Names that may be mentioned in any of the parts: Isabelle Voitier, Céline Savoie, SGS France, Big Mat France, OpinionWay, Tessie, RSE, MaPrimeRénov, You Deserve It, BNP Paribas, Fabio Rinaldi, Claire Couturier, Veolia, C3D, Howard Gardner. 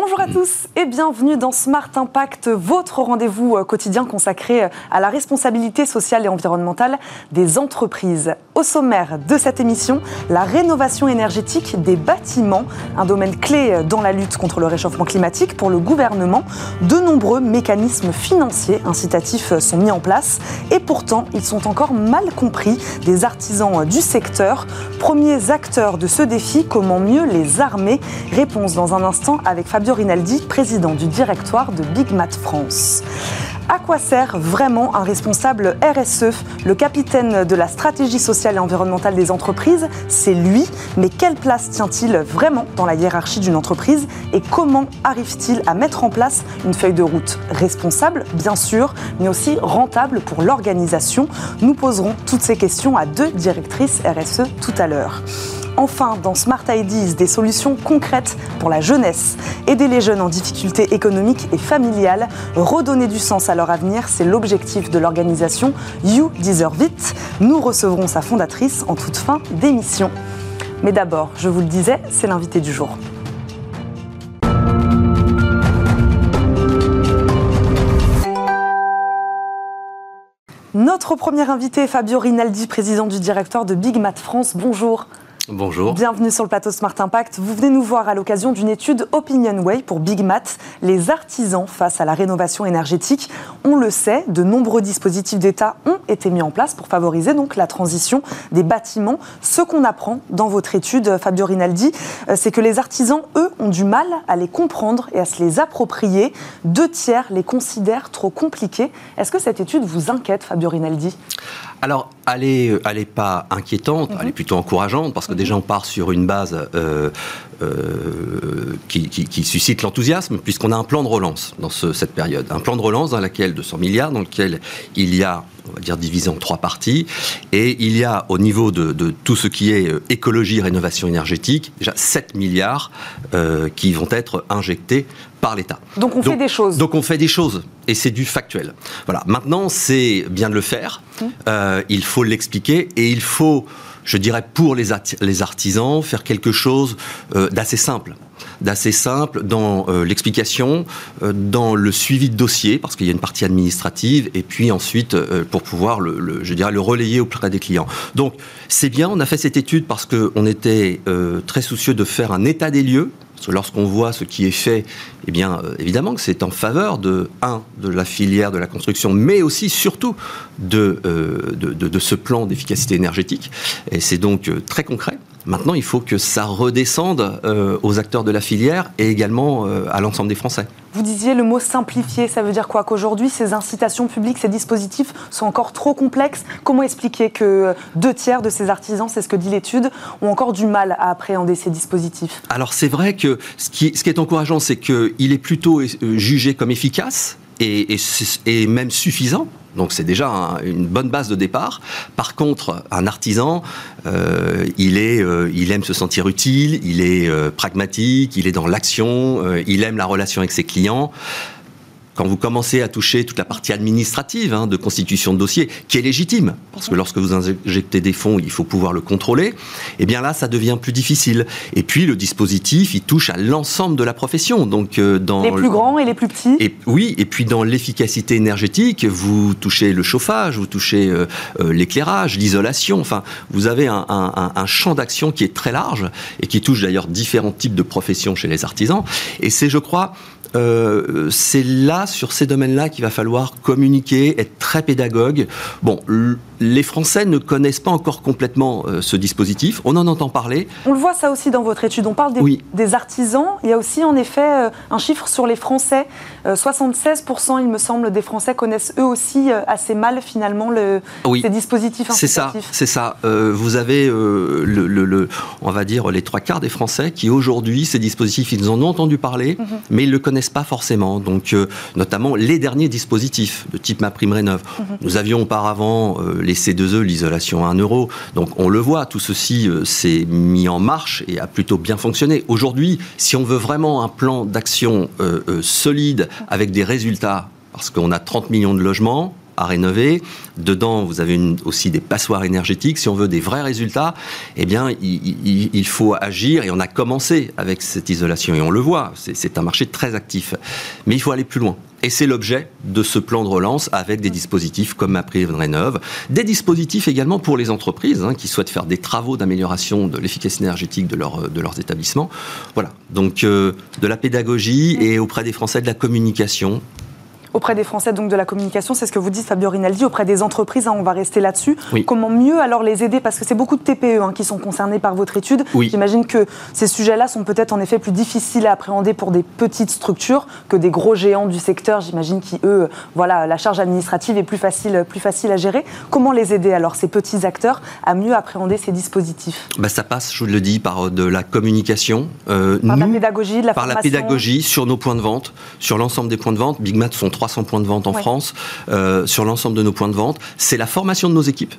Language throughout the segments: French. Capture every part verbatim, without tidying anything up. Bonjour à tous et bienvenue dans Smart Impact, votre rendez-vous quotidien consacré à la responsabilité sociale et environnementale des entreprises. Au sommaire de cette émission, la rénovation énergétique des bâtiments, un domaine clé dans la lutte contre le réchauffement climatique pour le gouvernement. De nombreux mécanismes financiers incitatifs sont mis en place et pourtant ils sont encore mal compris des artisans du secteur. Premiers acteurs de ce défi, comment mieux les armer? Réponse dans un instant avec Fabio Rinaldi, président du directoire de Big Mat France. À quoi sert vraiment un responsable R S E? Le capitaine de la stratégie sociale et environnementale des entreprises, c'est lui. Mais quelle place tient-il vraiment dans la hiérarchie d'une entreprise? Et comment arrive-t-il à mettre en place une feuille de route responsable, bien sûr, mais aussi rentable pour l'organisation? Nous poserons toutes ces questions à deux directrices R S E tout à l'heure. Enfin, dans Smart Ideas, des solutions concrètes pour la jeunesse. Aider les jeunes en difficulté économique et familiale, redonner du sens à leur avenir, c'est l'objectif de l'organisation You Deserve It. Nous recevrons sa fondatrice en toute fin d'émission. Mais d'abord, je vous le disais, c'est l'invité du jour. Notre premier invité est Fabio Rinaldi, président du directoire de Big Mat France. Bonjour. Bonjour. Bienvenue sur le plateau Smart Impact. Vous venez nous voir à l'occasion d'une étude OpinionWay pour Big Mat, les artisans face à la rénovation énergétique. On le sait, de nombreux dispositifs d'État ont été mis en place pour favoriser donc la transition des bâtiments. Ce qu'on apprend dans votre étude, Fabio Rinaldi, c'est que les artisans, eux, ont du mal à les comprendre et à se les approprier. Deux tiers les considèrent trop compliqués. Est-ce que cette étude vous inquiète, Fabio Rinaldi? Alors, elle n'est pas inquiétante, mm-hmm. elle est plutôt encourageante, parce que déjà, on part sur une base euh, euh, qui, qui, qui suscite l'enthousiasme, puisqu'on a un plan de relance dans ce, cette période. Un plan de relance dans lequel, de cent milliards, dans lequel il y a, on va dire, divisé en trois parties. Et il y a, au niveau de, de tout ce qui est écologie, rénovation énergétique, déjà sept milliards euh, qui vont être injectés par l'État. Donc on donc, fait des choses. Donc on fait des choses, et c'est du factuel. Voilà. Maintenant, c'est bien de le faire, mmh. euh, il faut l'expliquer, et il faut... je dirais pour les artisans, faire quelque chose d'assez simple. D'assez simple dans euh, l'explication, euh, dans le suivi de dossier, parce qu'il y a une partie administrative, et puis ensuite euh, pour pouvoir le, le, je dirais, le relayer auprès des clients. Donc c'est bien, on a fait cette étude parce qu'on était euh, très soucieux de faire un état des lieux, parce que lorsqu'on voit ce qui est fait, eh bien euh, évidemment que c'est en faveur de, un, de la filière de la construction, mais aussi surtout de, euh, de, de, de ce plan d'efficacité énergétique, et c'est donc euh, très concret. Maintenant, il faut que ça redescende euh, aux acteurs de la filière et également euh, à l'ensemble des Français. Vous disiez le mot « simplifier », ça veut dire quoi? Qu'aujourd'hui, ces incitations publiques, ces dispositifs sont encore trop complexes? Comment expliquer que deux tiers de ces artisans, c'est ce que dit l'étude, ont encore du mal à appréhender ces dispositifs? Alors c'est vrai que ce qui, ce qui est encourageant, c'est qu'il est plutôt jugé comme efficace et, et, et même suffisant. Donc c'est déjà un, une bonne base de départ. Par contre, un artisan, euh, il, est, euh, il aime se sentir utile, il est euh, pragmatique, il est dans l'action, euh, il aime la relation avec ses clients. Quand vous commencez à toucher toute la partie administrative hein, de constitution de dossier, qui est légitime, parce que lorsque vous injectez des fonds, il faut pouvoir le contrôler, eh bien là, ça devient plus difficile. Et puis, le dispositif, il touche à l'ensemble de la profession. Donc, euh, dans les plus grands et les plus petits. Et, oui, et puis dans l'efficacité énergétique, vous touchez le chauffage, vous touchez euh, euh, l'éclairage, l'isolation, enfin, vous avez un, un, un champ d'action qui est très large, et qui touche d'ailleurs différents types de professions chez les artisans. Et c'est, je crois... Euh, c'est là, sur ces domaines-là, qu'il va falloir communiquer, être très pédagogue. Bon, l- les Français ne connaissent pas encore complètement euh, ce dispositif, on en entend parler. On le voit ça aussi dans votre étude, on parle des, oui. des artisans, il y a aussi en effet euh, un chiffre sur les Français, euh, soixante-seize pour cent il me semble des Français connaissent eux aussi euh, assez mal finalement le, oui. ces dispositifs incitatifs. C'est ça, c'est ça. Euh, vous avez, euh, le, le, le, on va dire, les trois quarts des Français qui aujourd'hui, ces dispositifs, ils en ont entendu parler, mm-hmm. mais ils le connaissent pas forcément, donc euh, notamment les derniers dispositifs de type MaPrimeRénov. Mmh. Nous avions auparavant euh, les C deux E, l'isolation à un euro, donc on le voit, tout ceci euh, s'est mis en marche et a plutôt bien fonctionné. Aujourd'hui, si on veut vraiment un plan d'action euh, euh, solide avec des résultats, parce qu'on a trente millions de logements, à rénover. Dedans, vous avez une, aussi des passoires énergétiques. Si on veut des vrais résultats, eh bien, il, il, il faut agir. Et on a commencé avec cette isolation. Et on le voit, c'est, c'est un marché très actif. Mais il faut aller plus loin. Et c'est l'objet de ce plan de relance avec des dispositifs comme MaPrimeRénov', des dispositifs également pour les entreprises hein, qui souhaitent faire des travaux d'amélioration de l'efficacité énergétique de, leur, de leurs établissements. Voilà, donc euh, de la pédagogie et auprès des Français de la communication. Auprès des Français, donc de la communication, c'est ce que vous dites, Fabio Rinaldi, auprès des entreprises, hein, on va rester là-dessus. Oui. Comment mieux alors les aider ? Parce que c'est beaucoup de T P E hein, qui sont concernés par votre étude. Oui. J'imagine que ces sujets-là sont peut-être en effet plus difficiles à appréhender pour des petites structures que des gros géants du secteur, j'imagine, qui, eux, voilà, la charge administrative est plus facile, plus facile à gérer. Comment les aider alors, ces petits acteurs, à mieux appréhender ces dispositifs ? bah, Ça passe, je vous le dis, par de la communication. Euh, par nous, la pédagogie, de la par formation. Par la pédagogie, sur nos points de vente, sur l'ensemble des points de vente. Big Mat sont trois cents points de vente en ouais. France, euh, sur l'ensemble de nos points de vente. C'est la formation de nos équipes,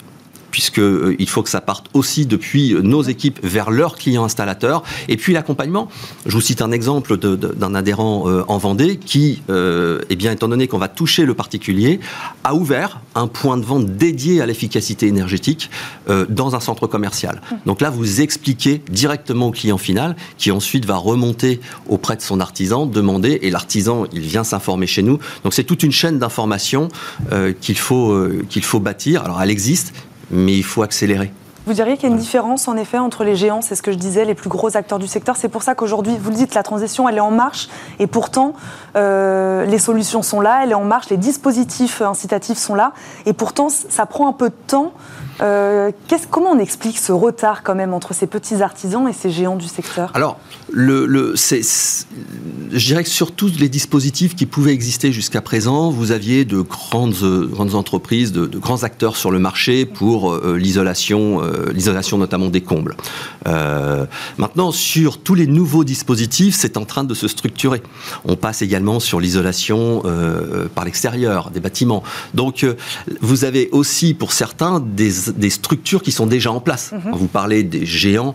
puisqu'il euh, faut que ça parte aussi depuis nos équipes vers leurs clients installateurs. Et puis l'accompagnement. Je vous cite un exemple de, de, d'un adhérent euh, en Vendée qui, euh, eh bien, étant donné qu'on va toucher le particulier, a ouvert un point de vente dédié à l'efficacité énergétique euh, dans un centre commercial. Mmh. Donc là, vous expliquez directement au client final qui ensuite va remonter auprès de son artisan, demander, et l'artisan, il vient s'informer chez nous. Donc c'est toute une chaîne d'information euh, qu'il faut, euh, qu'il faut bâtir. Alors elle existe, mais il faut accélérer. Vous diriez qu'il y a une différence, en effet, entre les géants, c'est ce que je disais, les plus gros acteurs du secteur. C'est pour ça qu'aujourd'hui, vous le dites, la transition, elle est en marche. Et pourtant, euh, les solutions sont là, elle est en marche, les dispositifs incitatifs sont là. Et pourtant, ça prend un peu de temps. Euh, qu'est-ce, comment on explique ce retard, quand même, entre ces petits artisans et ces géants du secteur ? Alors, le, le, c'est, c'est, je dirais que sur tous les dispositifs qui pouvaient exister jusqu'à présent, vous aviez de grandes, grandes entreprises, de, de grands acteurs sur le marché pour euh, l'isolation, euh, l'isolation notamment des combles. Euh, maintenant, sur tous les nouveaux dispositifs, c'est en train de se structurer. On passe également sur l'isolation euh, par l'extérieur des bâtiments. Donc, euh, vous avez aussi, pour certains, des des structures qui sont déjà en place. Mmh. Quand vous parlez des géants,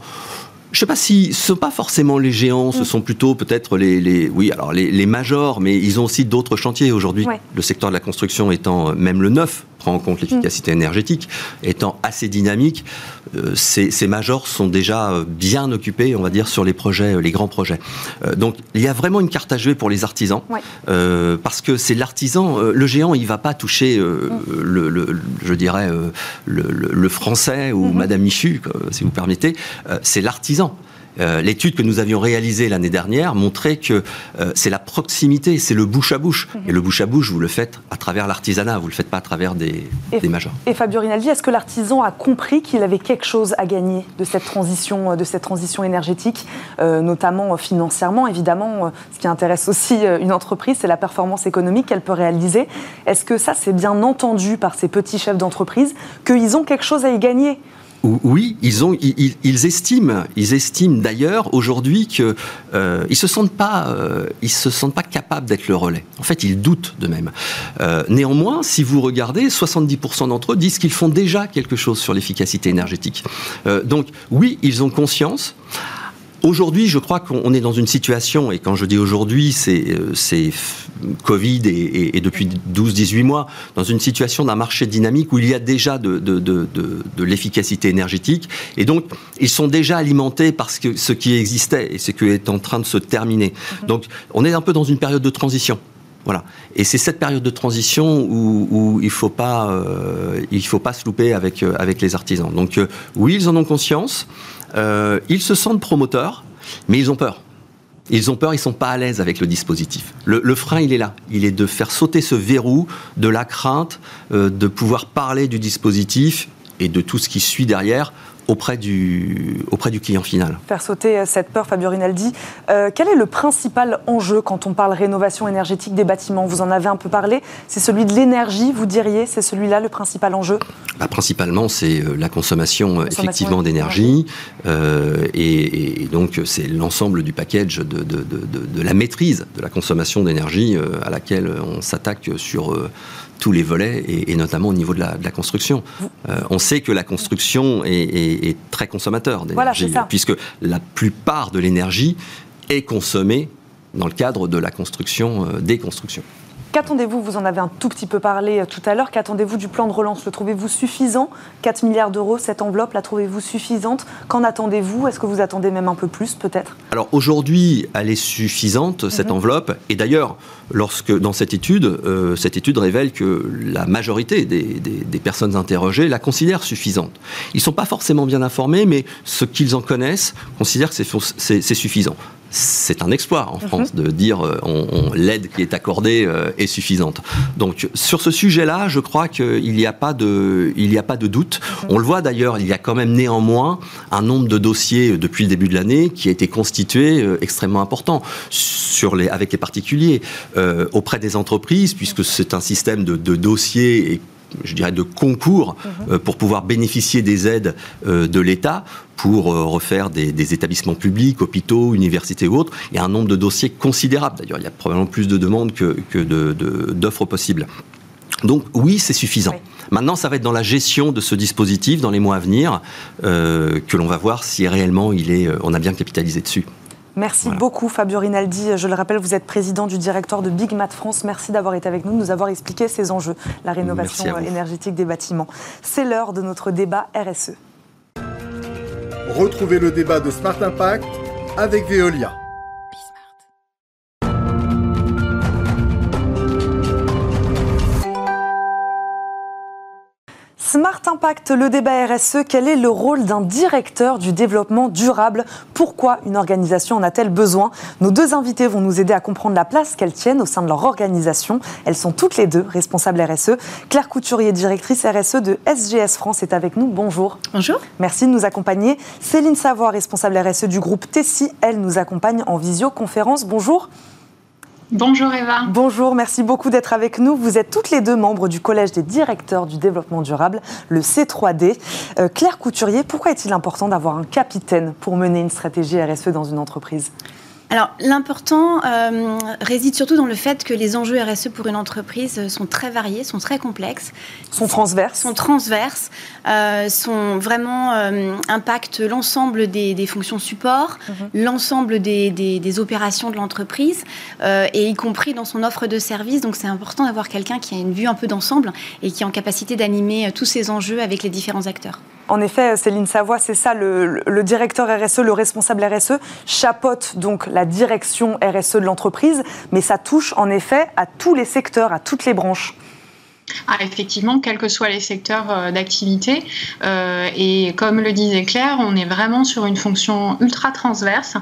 je ne sais pas si ce ne sont pas forcément les géants, mmh. ce sont plutôt peut-être les, les, oui, alors les, les majors, mais ils ont aussi d'autres chantiers aujourd'hui. Ouais. Le secteur de la construction étant, même le neuf, prend en compte l'efficacité mmh. énergétique, étant assez dynamique, euh, ces, ces majors sont déjà bien occupés, on va dire, sur les projets, les grands projets. Euh, donc, il y a vraiment une carte à jouer pour les artisans, ouais. euh, parce que c'est l'artisan, euh, le géant, il ne va pas toucher, euh, mmh. le, le, je dirais, euh, le, le, le français ou mmh. Madame Michu, si vous permettez, euh, c'est l'artisan. Euh, l'étude que nous avions réalisée l'année dernière montrait que euh, c'est la proximité, c'est le bouche à bouche. Mmh. Et le bouche à bouche, vous le faites à travers l'artisanat, vous ne le faites pas à travers des, et, des majors. Et Fabio Rinaldi, est-ce que l'artisan a compris qu'il avait quelque chose à gagner de cette transition, de cette transition énergétique, euh, notamment financièrement, évidemment, ce qui intéresse aussi une entreprise, c'est la performance économique qu'elle peut réaliser. Est-ce que ça, c'est bien entendu par ces petits chefs d'entreprise, qu'ils ont quelque chose à y gagner ? Oui, ils, ont, ils, ils, estiment, ils estiment d'ailleurs aujourd'hui qu'ils euh, ne se sentent pas, euh, ils se sentent pas capables d'être le relais. En fait, ils doutent d'eux-mêmes. Euh, néanmoins, si vous regardez, soixante-dix pour cent d'entre eux disent qu'ils font déjà quelque chose sur l'efficacité énergétique. Euh, donc oui, ils ont conscience. Aujourd'hui, je crois qu'on est dans une situation, et quand je dis aujourd'hui, c'est, c'est Covid et, et, et depuis douze à dix-huit mois, dans une situation d'un marché dynamique où il y a déjà de, de, de, de, de l'efficacité énergétique. Et donc, ils sont déjà alimentés par ce, que, ce qui existait et ce qui est en train de se terminer. Donc, on est un peu dans une période de transition. Voilà. Et c'est cette période de transition où, où il ne faut, euh, faut pas se louper avec, euh, avec les artisans. Donc, euh, oui, ils en ont conscience. Euh, ils se sentent promoteurs, mais ils ont peur. Ils ont peur, ils ne sont pas à l'aise avec le dispositif. Le, le frein, il est là. Il est de faire sauter ce verrou de la crainte euh, de pouvoir parler du dispositif et de tout ce qui suit derrière auprès du, auprès du client final. Faire sauter cette peur, Fabio Rinaldi. Euh, quel est le principal enjeu quand on parle rénovation énergétique des bâtiments ? Vous en avez un peu parlé. C'est celui de l'énergie, vous diriez ? C'est celui-là le principal enjeu ? bah, Principalement, c'est la consommation, la consommation effectivement d'énergie. Euh, et, et donc, c'est l'ensemble du package de, de, de, de, de la maîtrise de la consommation d'énergie euh, à laquelle on s'attaque sur... Euh, tous les volets, et, et notamment au niveau de la, de la construction. Euh, on sait que la construction est, est, est très consommateur d'énergie, voilà, puisque la plupart de l'énergie est consommée dans le cadre de la construction, euh, des constructions. Qu'attendez-vous? Vous en avez un tout petit peu parlé tout à l'heure. Qu'attendez-vous du plan de relance? Le trouvez-vous suffisant? quatre milliards d'euros, cette enveloppe, la trouvez-vous suffisante? Qu'en attendez-vous? Est-ce que vous attendez même un peu plus, peut-être? Alors aujourd'hui, elle est suffisante, cette mm-hmm. enveloppe. Et d'ailleurs, lorsque, dans cette étude, euh, cette étude révèle que la majorité des, des, des personnes interrogées la considèrent suffisante. Ils ne sont pas forcément bien informés, mais ce qu'ils en connaissent considèrent que c'est, c'est, c'est suffisant. C'est un exploit en France de dire on, on, l'aide qui est accordée euh, est suffisante. Donc sur ce sujet-là, je crois qu'il n'y a pas de, il n'y a pas de doute. On le voit d'ailleurs, il y a quand même néanmoins un nombre de dossiers depuis le début de l'année qui a été constitué euh, extrêmement important sur les, avec les particuliers, euh, auprès des entreprises, puisque c'est un système de, de dossiers et je dirais de concours euh, pour pouvoir bénéficier des aides euh, de l'État pour refaire des, des établissements publics, hôpitaux, universités ou autres. Il y a un nombre de dossiers considérable. D'ailleurs, il y a probablement plus de demandes que, que de, de, d'offres possibles. Donc oui, c'est suffisant. Oui. Maintenant, ça va être dans la gestion de ce dispositif, dans les mois à venir, euh, que l'on va voir si réellement il est, on a bien capitalisé dessus. Merci voilà. beaucoup Fabio Rinaldi. Je le rappelle, vous êtes président du directeur de Big Mat France. Merci d'avoir été avec nous, de nous avoir expliqué ces enjeux, la rénovation énergétique des bâtiments. C'est l'heure de notre débat R S E. Retrouvez le débat de Smart Impact avec Veolia. Smart Impact, le débat R S E, quel est le rôle d'un directeur du développement durable? Pourquoi une organisation en a-t-elle besoin? Nos deux invités vont nous aider à comprendre la place qu'elles tiennent au sein de leur organisation. Elles sont toutes les deux responsables R S E. Claire Couturier, directrice R S E de S G S France, est avec nous. Bonjour. Bonjour. Merci de nous accompagner. Céline Savoie, responsable R S E du groupe Tessie, elle nous accompagne en visioconférence. Bonjour. Bonjour Eva. Bonjour, merci beaucoup d'être avec nous. Vous êtes toutes les deux membres du Collège des directeurs du développement durable, le C trois D. Euh, Claire Couturier, pourquoi est-il important d'avoir un capitaine pour mener une stratégie R S E dans une entreprise ? Alors, l'important euh, réside surtout dans le fait que les enjeux R S E pour une entreprise sont très variés, sont très complexes. Sont transverses. Sont transverses, euh, sont vraiment euh, impactent l'ensemble des, des fonctions support, mm-hmm. l'ensemble des, des, des opérations de l'entreprise, euh, et y compris dans son offre de services. Donc, c'est important d'avoir quelqu'un qui a une vue un peu d'ensemble et qui est en capacité d'animer tous ces enjeux avec les différents acteurs. En effet, Céline Savoie, c'est ça, le, le directeur R S E, le responsable R S E, chapeaute donc la direction R S E de l'entreprise, mais ça touche en effet à tous les secteurs, à toutes les branches. Ah, effectivement, quels que soient les secteurs d'activité. Euh, et comme le disait Claire, on est vraiment sur une fonction ultra transverse.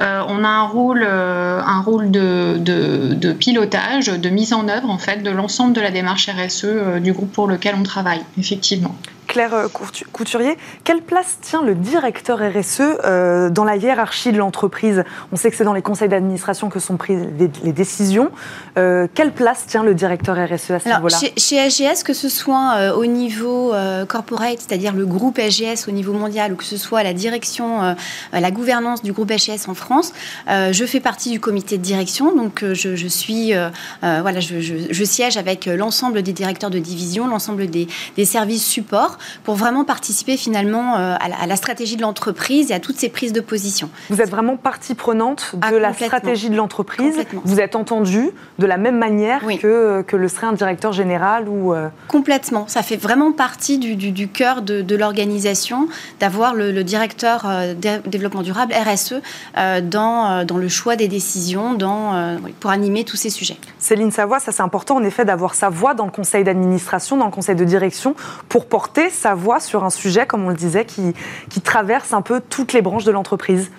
Euh, on a un rôle, euh, un rôle de, de, de pilotage, de mise en œuvre en fait, de l'ensemble de la démarche R S E euh, du groupe pour lequel on travaille, effectivement. Claire Couturier, quelle place tient le directeur R S E euh, dans la hiérarchie de l'entreprise? On sait que c'est dans les conseils d'administration que sont prises les, les décisions. Euh, quelle place tient le directeur R S E à ce Alors, niveau-là? Chez S G S, que ce soit euh, au niveau euh, corporate, c'est-à-dire le groupe S G S au niveau mondial, ou que ce soit la direction, euh, la gouvernance du groupe S G S en France, euh, je fais partie du comité de direction, donc euh, je, je suis, euh, euh, voilà, je, je, je siège avec l'ensemble des directeurs de division, l'ensemble des, des services support, pour vraiment participer finalement à la stratégie de l'entreprise et à toutes ces prises de position. Vous êtes vraiment partie prenante de ah, la stratégie de l'entreprise. Vous êtes entendue de la même manière oui. que, que le serait un directeur général ou... Complètement. Ça fait vraiment partie du, du, du cœur de, de l'organisation d'avoir le, le directeur euh, développement durable, R S E, euh, dans, euh, dans le choix des décisions, dans, euh, pour animer tous ces sujets. Céline Savoie, ça c'est important en effet d'avoir sa voix dans le conseil d'administration, dans le conseil de direction, pour porter sa voix sur un sujet, comme on le disait, qui, qui traverse un peu toutes les branches de l'entreprise.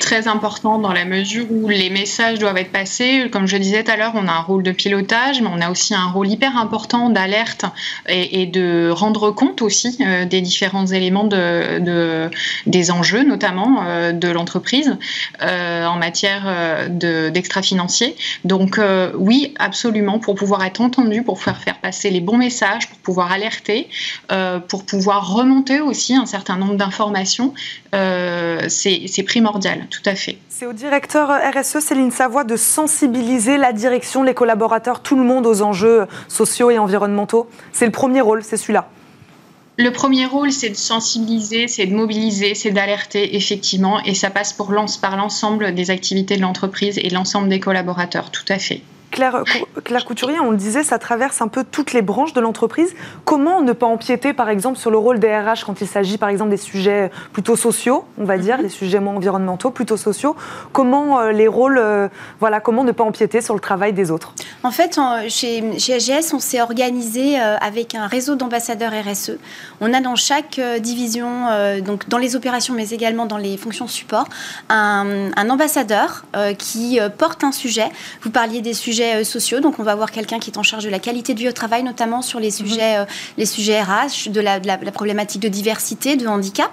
Très important dans la mesure où les messages doivent être passés. Comme je disais tout à l'heure, on a un rôle de pilotage, mais on a aussi un rôle hyper important d'alerte et, et de rendre compte aussi euh, des différents éléments de, de, des enjeux, notamment euh, de l'entreprise euh, en matière euh, de, d'extra-financier. Donc euh, oui, absolument, pour pouvoir être entendu, pour pouvoir faire passer les bons messages, pour pouvoir alerter, euh, pour pouvoir remonter aussi un certain nombre d'informations, euh, c'est, c'est primordial. Tout à fait. C'est au directeur R S E, Céline Savoie, de sensibiliser la direction, les collaborateurs, tout le monde aux enjeux sociaux et environnementaux. C'est le premier rôle, c'est celui-là. Le premier rôle, c'est de sensibiliser, c'est de mobiliser, c'est d'alerter, effectivement, et ça passe pour l'ensemble, par l'ensemble des activités de l'entreprise et l'ensemble des collaborateurs, tout à fait. Claire, Claire Couturier, on le disait, ça traverse un peu toutes les branches de l'entreprise. Comment ne pas empiéter, par exemple, sur le rôle des R H quand il s'agit, par exemple, des sujets plutôt sociaux, on va dire, mm-hmm. des sujets moins environnementaux, plutôt sociaux. Comment euh, les rôles, euh, voilà, comment ne pas empiéter sur le travail des autres? En fait, en, chez, chez S G S, on s'est organisé euh, avec un réseau d'ambassadeurs R S E. On a dans chaque euh, division, euh, donc dans les opérations, mais également dans les fonctions support, un, un ambassadeur euh, qui euh, porte un sujet. Vous parliez des sujets euh, sociaux, donc on va avoir quelqu'un qui est en charge de la qualité de vie au travail, notamment sur les sujets, euh, les sujets R H, de la, de la, de la problématique de diversité, de handicap.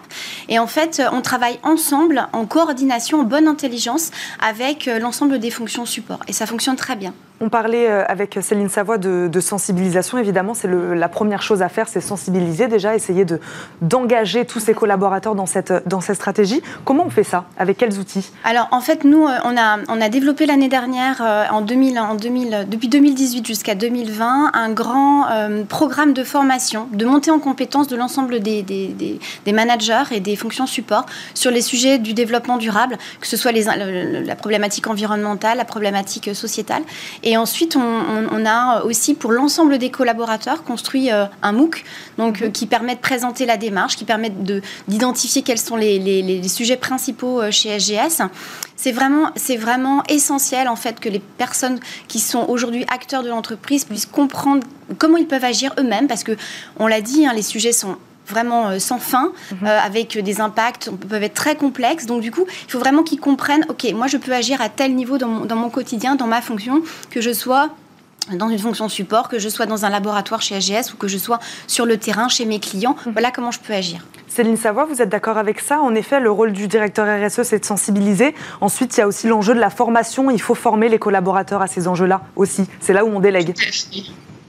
Et en fait, on travaille ensemble, en coordination, en bonne intelligence, avec euh, l'ensemble des fonctions support. Et ça fonctionne très bien. On parlait avec Céline Savoie de, de sensibilisation, évidemment, c'est le, la première chose à faire, c'est sensibiliser déjà, essayer de, d'engager tous ses collaborateurs dans cette, dans cette stratégie. Comment on fait ça? Avec quels outils? Alors en fait, nous, on a, on a développé l'année dernière, en deux mille, en deux mille, depuis deux mille dix-huit jusqu'à deux mille vingt, un grand euh, programme de formation, de montée en compétences de l'ensemble des, des, des, des managers et des fonctions support sur les sujets du développement durable, que ce soit les, le, la problématique environnementale, la problématique sociétale. Et Et ensuite, on, on, on a aussi, pour l'ensemble des collaborateurs, construit euh, un MOOC donc, euh, qui permet de présenter la démarche, qui permet de, d'identifier quels sont les, les, les sujets principaux euh, chez S G S. C'est vraiment, c'est vraiment essentiel, en fait, que les personnes qui sont aujourd'hui acteurs de l'entreprise puissent comprendre comment ils peuvent agir eux-mêmes, parce que, on l'a dit, hein, les sujets sont vraiment sans fin, mm-hmm. euh, avec des impacts qui peuvent être très complexes. Donc du coup, il faut vraiment qu'ils comprennent, ok, moi je peux agir à tel niveau dans mon, dans mon quotidien, dans ma fonction, que je sois dans une fonction support, que je sois dans un laboratoire chez S G S ou que je sois sur le terrain chez mes clients. Mm-hmm. Voilà comment je peux agir. Céline Savoie, vous êtes d'accord avec ça? En effet, le rôle du directeur R S E, c'est de sensibiliser. Ensuite, il y a aussi l'enjeu de la formation. Il faut former les collaborateurs à ces enjeux-là aussi. C'est là où on délègue.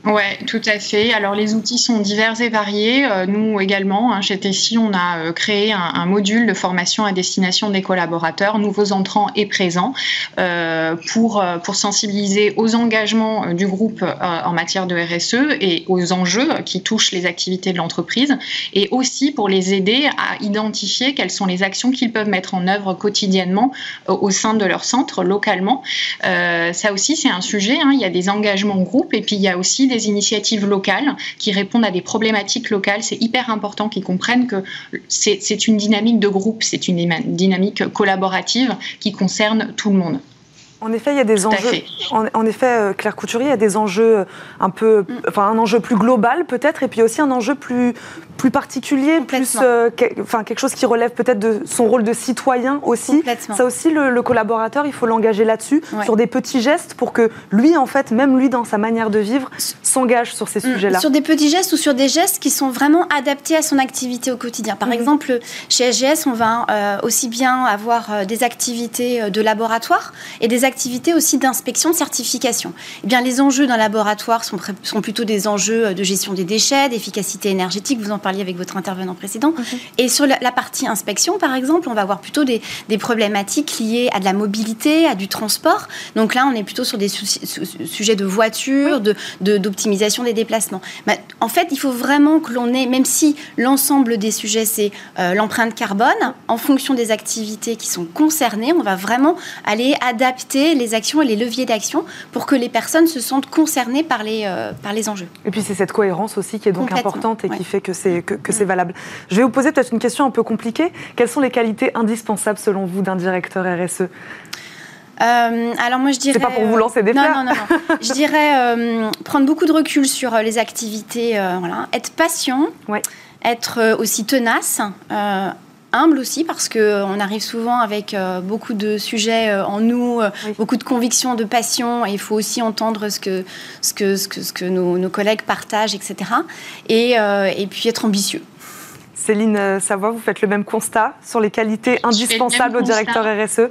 Oui, tout à fait. Alors, les outils sont divers et variés. Euh, nous également, hein, chez Tessie, on a euh, créé un, un module de formation à destination des collaborateurs, nouveaux entrants et présents, euh, pour, euh, pour sensibiliser aux engagements euh, du groupe euh, en matière de R S E et aux enjeux qui touchent les activités de l'entreprise, et aussi pour les aider à identifier quelles sont les actions qu'ils peuvent mettre en œuvre quotidiennement euh, au sein de leur centre, localement. Euh, ça aussi, c'est un sujet. Hein, il y a des engagements groupes et puis il y a aussi des des initiatives locales qui répondent à des problématiques locales. C'est hyper important qu'ils comprennent que c'est, c'est une dynamique de groupe, c'est une dynamique collaborative qui concerne tout le monde. En effet, il y a des enjeux. En, en effet, Claire Couturier, il y a des enjeux un peu, enfin un enjeu plus global peut-être, et puis aussi un enjeu plus plus particulier, plus euh, que, enfin quelque chose qui relève peut-être de son rôle de citoyen aussi. Ça aussi, le, le collaborateur, il faut l'engager là-dessus, ouais. sur des petits gestes, pour que lui, en fait, même lui dans sa manière de vivre, s'engage sur ces mmh. sujets-là. Sur des petits gestes ou sur des gestes qui sont vraiment adaptés à son activité au quotidien. Par mmh. exemple, chez S G S, on va euh, aussi bien avoir des activités de laboratoire et des activités activités aussi d'inspection, de certification. Eh bien, les enjeux d'un laboratoire sont, pré- sont plutôt des enjeux de gestion des déchets, d'efficacité énergétique, vous en parliez avec votre intervenant précédent. Mm-hmm. Et sur la, la partie inspection, par exemple, on va avoir plutôt des, des problématiques liées à de la mobilité, à du transport. Donc là, on est plutôt sur des su- su- sujets de voitures, de, de, d'optimisation des déplacements. Mais en fait, il faut vraiment que l'on ait, même si l'ensemble des sujets, c'est euh, l'empreinte carbone, en fonction des activités qui sont concernées, on va vraiment aller adapter les actions et les leviers d'action pour que les personnes se sentent concernées par les, euh, par les enjeux. Et puis c'est cette cohérence aussi qui est donc importante et ouais. qui fait que, c'est, que, que ouais. c'est valable. Je vais vous poser peut-être une question un peu compliquée. Quelles sont les qualités indispensables selon vous d'un directeur R S E ? Euh, alors moi je dirais... C'est pas pour vous lancer des fleurs. Non, non, non, non. Je dirais euh, prendre beaucoup de recul sur les activités, euh, voilà. être patient, ouais. être aussi tenace, euh, humble aussi, parce qu'on arrive souvent avec euh, beaucoup de sujets euh, en nous, euh, oui. beaucoup de convictions, de passion, et il faut aussi entendre ce que, ce que, ce que, ce que nos, nos collègues partagent, et cetera. Et, euh, et puis être ambitieux. Céline Savoie, vous faites le même constat sur les qualités indispensables au directeur R S E ?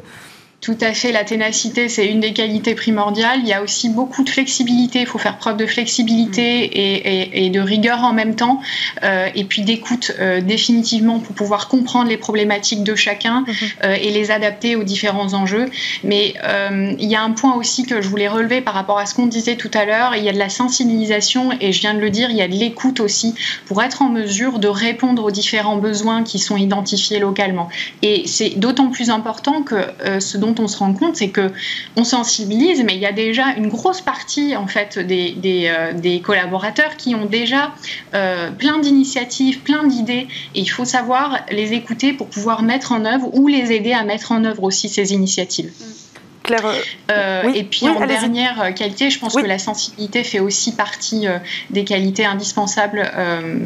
Tout à fait, la ténacité, c'est une des qualités primordiales. Il y a aussi beaucoup de flexibilité, il faut faire preuve de flexibilité et, et, et de rigueur en même temps, euh, et puis d'écoute euh, définitivement pour pouvoir comprendre les problématiques de chacun euh, et les adapter aux différents enjeux. Mais euh, il y a un point aussi que je voulais relever par rapport à ce qu'on disait tout à l'heure, il y a de la sensibilisation, et je viens de le dire, il y a de l'écoute aussi, pour être en mesure de répondre aux différents besoins qui sont identifiés localement. Et c'est d'autant plus important que euh, ce dont dont on se rend compte, c'est qu'on sensibilise, mais il y a déjà une grosse partie en fait, des, des, euh, des collaborateurs qui ont déjà euh, plein d'initiatives, plein d'idées, et il faut savoir les écouter pour pouvoir mettre en œuvre ou les aider à mettre en œuvre aussi ces initiatives. Claire, euh, oui, et puis oui, en dernière qualité, je pense oui. que la sensibilité fait aussi partie euh, des qualités indispensables, euh,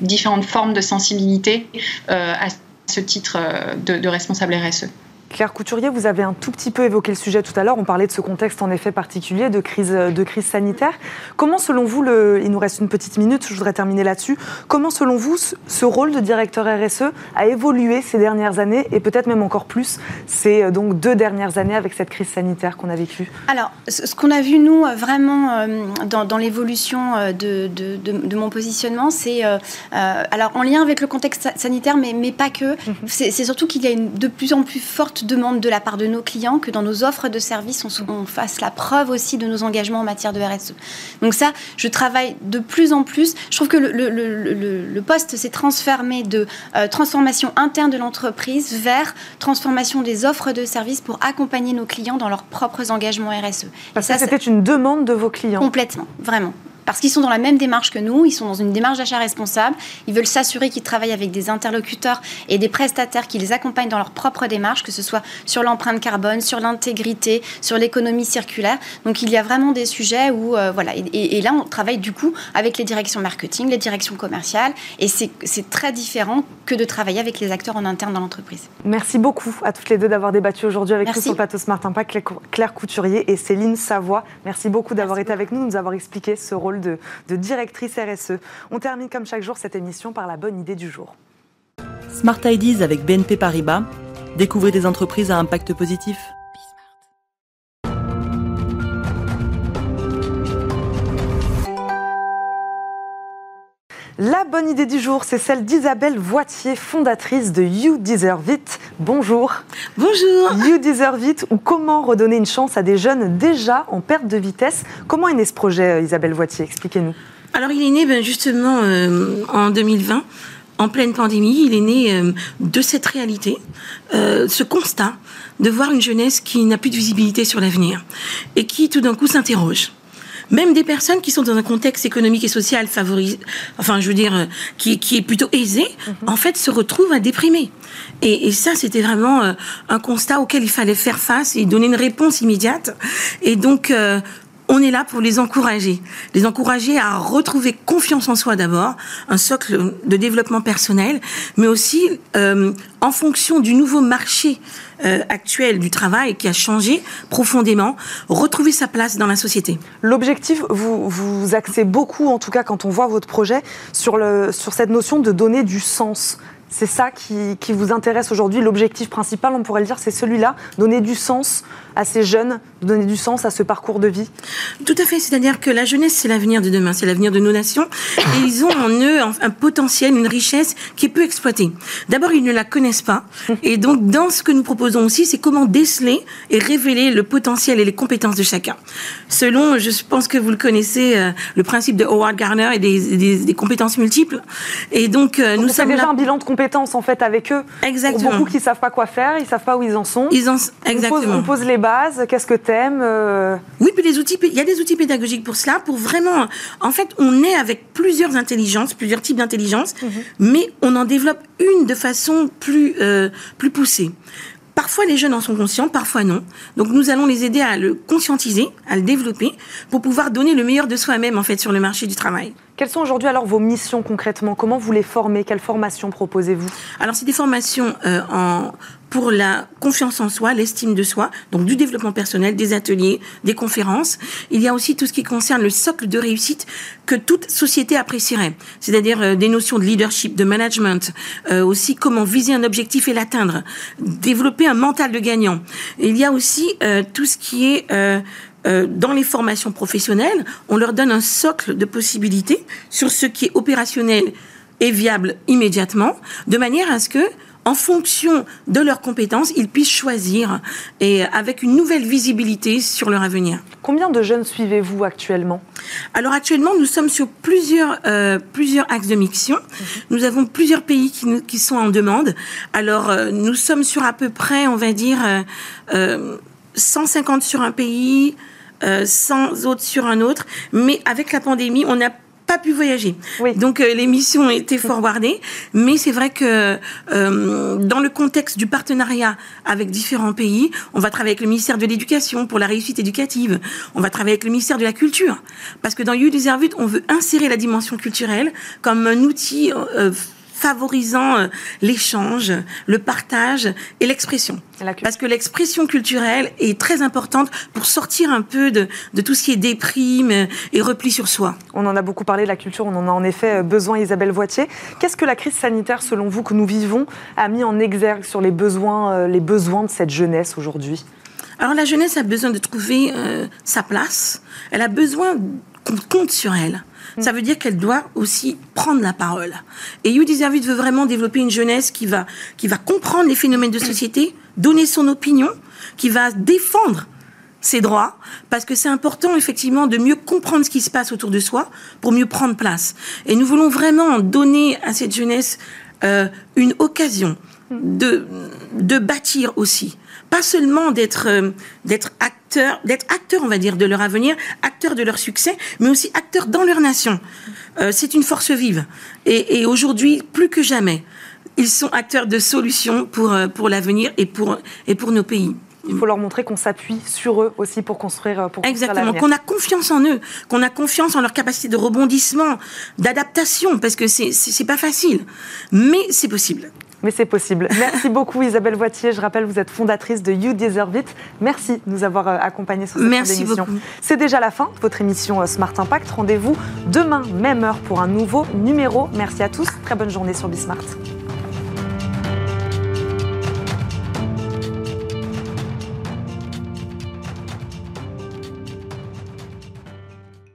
différentes formes de sensibilité euh, à ce titre euh, de, de responsable R S E. Claire Couturier, vous avez un tout petit peu évoqué le sujet tout à l'heure, on parlait de ce contexte en effet particulier de crise, de crise sanitaire. Comment selon vous, le, il nous reste une petite minute, je voudrais terminer là-dessus, comment selon vous ce rôle de directeur R S E a évolué ces dernières années et peut-être même encore plus ces donc, deux dernières années avec cette crise sanitaire qu'on a vécue? Alors, ce qu'on a vu nous vraiment dans, dans l'évolution de, de, de, de mon positionnement, c'est euh, alors en lien avec le contexte sanitaire, mais, mais pas que, c'est, c'est surtout qu'il y a une de plus en plus forte demande de la part de nos clients que dans nos offres de services, on, on fasse la preuve aussi de nos engagements en matière de R S E. Donc ça, je travaille de plus en plus. Je trouve que le, le, le, le poste s'est transformé de euh, transformation interne de l'entreprise vers transformation des offres de services pour accompagner nos clients dans leurs propres engagements R S E. Parce Et ça, que c'était une demande de vos clients. Complètement, vraiment. Parce qu'ils sont dans la même démarche que nous, ils sont dans une démarche d'achat responsable, ils veulent s'assurer qu'ils travaillent avec des interlocuteurs et des prestataires qui les accompagnent dans leur propre démarche, que ce soit sur l'empreinte carbone, sur l'intégrité, sur l'économie circulaire. Donc il y a vraiment des sujets où, euh, voilà, et, et, et là on travaille du coup avec les directions marketing, les directions commerciales, et c'est, c'est très différent que de travailler avec les acteurs en interne dans l'entreprise. Merci beaucoup à toutes les deux d'avoir débattu aujourd'hui avec nous sur le plateau Smart Impact, Claire Couturier et Céline Savoie. Merci beaucoup d'avoir Merci été beaucoup. avec nous, de nous avoir expliqué ce rôle De, de directrice R S E. On termine comme chaque jour cette émission par la bonne idée du jour. Smart Ideas avec B N P Paribas. Découvrez des entreprises à impact positif. La bonne idée du jour, c'est celle d'Isabelle Voitier, fondatrice de You Deserve It. Bonjour. Bonjour. You Deserve It, ou comment redonner une chance à des jeunes déjà en perte de vitesse. Comment est né ce projet, Isabelle Voitier? Expliquez-nous. Alors, il est né ben, justement euh, en deux mille vingt, en pleine pandémie. Il est né euh, de cette réalité, euh, ce constat de voir une jeunesse qui n'a plus de visibilité sur l'avenir et qui, tout d'un coup, s'interroge. Même des personnes qui sont dans un contexte économique et social favorisé, enfin, je veux dire, qui, qui est plutôt aisé, mm-hmm. en fait, se retrouvent à déprimer. Et, et ça, c'était vraiment euh, un constat auquel il fallait faire face et donner une réponse immédiate. Et donc, euh, on est là pour les encourager. Les encourager à retrouver confiance en soi d'abord, un socle de développement personnel, mais aussi euh, en fonction du nouveau marché euh, actuel du travail qui a changé profondément, retrouver sa place dans la société. L'objectif, vous vous axez beaucoup, en tout cas quand on voit votre projet, sur, le, sur cette notion de donner du sens. C'est ça qui, qui vous intéresse aujourd'hui, l'objectif principal, on pourrait le dire, c'est celui-là, donner du sens à ces jeunes, donner du sens à ce parcours de vie. Tout à fait, c'est-à-dire que la jeunesse, c'est l'avenir de demain, c'est l'avenir de nos nations, et ils ont en eux un potentiel, une richesse qui est peu exploitée. D'abord, ils ne la connaissent pas, et donc dans ce que nous proposons aussi, c'est comment déceler et révéler le potentiel et les compétences de chacun. Selon, je pense que vous le connaissez, le principe de Howard Gardner et des, des, des compétences multiples, et donc, donc nous sommes déjà là... un bilan de compétences. compétences en fait avec eux. Exactement. Beaucoup qui savent pas quoi faire, ils savent pas où ils en sont. Ils en... Exactement. On pose, on pose les bases. Qu'est-ce que t'aimes euh... Oui, puis les outils. Il y a des outils pédagogiques pour cela, pour vraiment. En fait, on est avec plusieurs intelligences, plusieurs types d'intelligences, mm-hmm. mais on en développe une de façon plus euh, plus poussée. Parfois, les jeunes en sont conscients, parfois non. Donc, nous allons les aider à le conscientiser, à le développer, pour pouvoir donner le meilleur de soi-même, en fait, sur le marché du travail. Quelles sont aujourd'hui, alors, vos missions, concrètement? Comment vous les formez? Quelles formations proposez-vous? Alors, c'est des formations euh, en... pour la confiance en soi, l'estime de soi, donc du développement personnel, des ateliers, des conférences. Il y a aussi tout ce qui concerne le socle de réussite que toute société apprécierait, c'est-à-dire euh, des notions de leadership, de management, euh, aussi comment viser un objectif et l'atteindre, développer un mental de gagnant. Il y a aussi euh, tout ce qui est... Euh, dans les formations professionnelles, on leur donne un socle de possibilités sur ce qui est opérationnel et viable immédiatement, de manière à ce que en fonction de leurs compétences, ils puissent choisir et avec une nouvelle visibilité sur leur avenir. Combien de jeunes suivez-vous actuellement? Alors actuellement, nous sommes sur plusieurs, euh, plusieurs axes de mixtion. Mmh. Nous avons plusieurs pays qui, nous, qui sont en demande. Alors euh, nous sommes sur à peu près, on va dire, euh, euh, cent cinquante sur un pays, euh, cent autres sur un autre. Mais avec la pandémie, on a pas pu voyager. Oui. Donc euh, les missions étaient forwardées, mais c'est vrai que euh, dans le contexte du partenariat avec différents pays, on va travailler avec le ministère de l'Éducation pour la réussite éducative, on va travailler avec le ministère de la Culture, parce que dans You Deserve It, on veut insérer la dimension culturelle comme un outil euh, favorisant euh, l'échange, le partage et l'expression. Parce que l'expression culturelle est très importante pour sortir un peu de, de tout ce qui est déprime et repli sur soi. On en a beaucoup parlé, la culture, on en a en effet besoin, Isabelle Voitier. Qu'est-ce que la crise sanitaire, selon vous, que nous vivons, a mis en exergue sur les besoins, les besoins de cette jeunesse aujourd'hui? Alors la jeunesse a besoin de trouver euh, sa place, elle a besoin qu'on compte sur elle. Ça veut dire qu'elle doit aussi prendre la parole. Et You Deserve It veut vraiment développer une jeunesse qui va, qui va comprendre les phénomènes de société, donner son opinion, qui va défendre ses droits, parce que c'est important effectivement de mieux comprendre ce qui se passe autour de soi pour mieux prendre place. Et nous voulons vraiment donner à cette jeunesse euh, une occasion de, de bâtir aussi. Pas seulement d'être euh, d'être acteur, d'être acteur, on va dire, de leur avenir, acteur de leur succès, mais aussi acteur dans leur nation. Euh, c'est une force vive. Et, et aujourd'hui, plus que jamais, ils sont acteurs de solutions pour, euh, pour l'avenir et pour, et pour nos pays. Il faut leur montrer qu'on s'appuie sur eux aussi pour construire, pour construire l'avenir. Exactement, qu'on a confiance en eux, qu'on a confiance en leur capacité de rebondissement, d'adaptation, parce que c'est, c'est, c'est pas facile, mais c'est possible. Mais c'est possible. Merci beaucoup Isabelle Voitier. Je rappelle, vous êtes fondatrice de You Deserve It. Merci de nous avoir accompagnés sur cette Merci émission. Beaucoup. C'est déjà la fin de votre émission Smart Impact. Rendez-vous demain, même heure, pour un nouveau numéro. Merci à tous. Très bonne journée sur Bismart.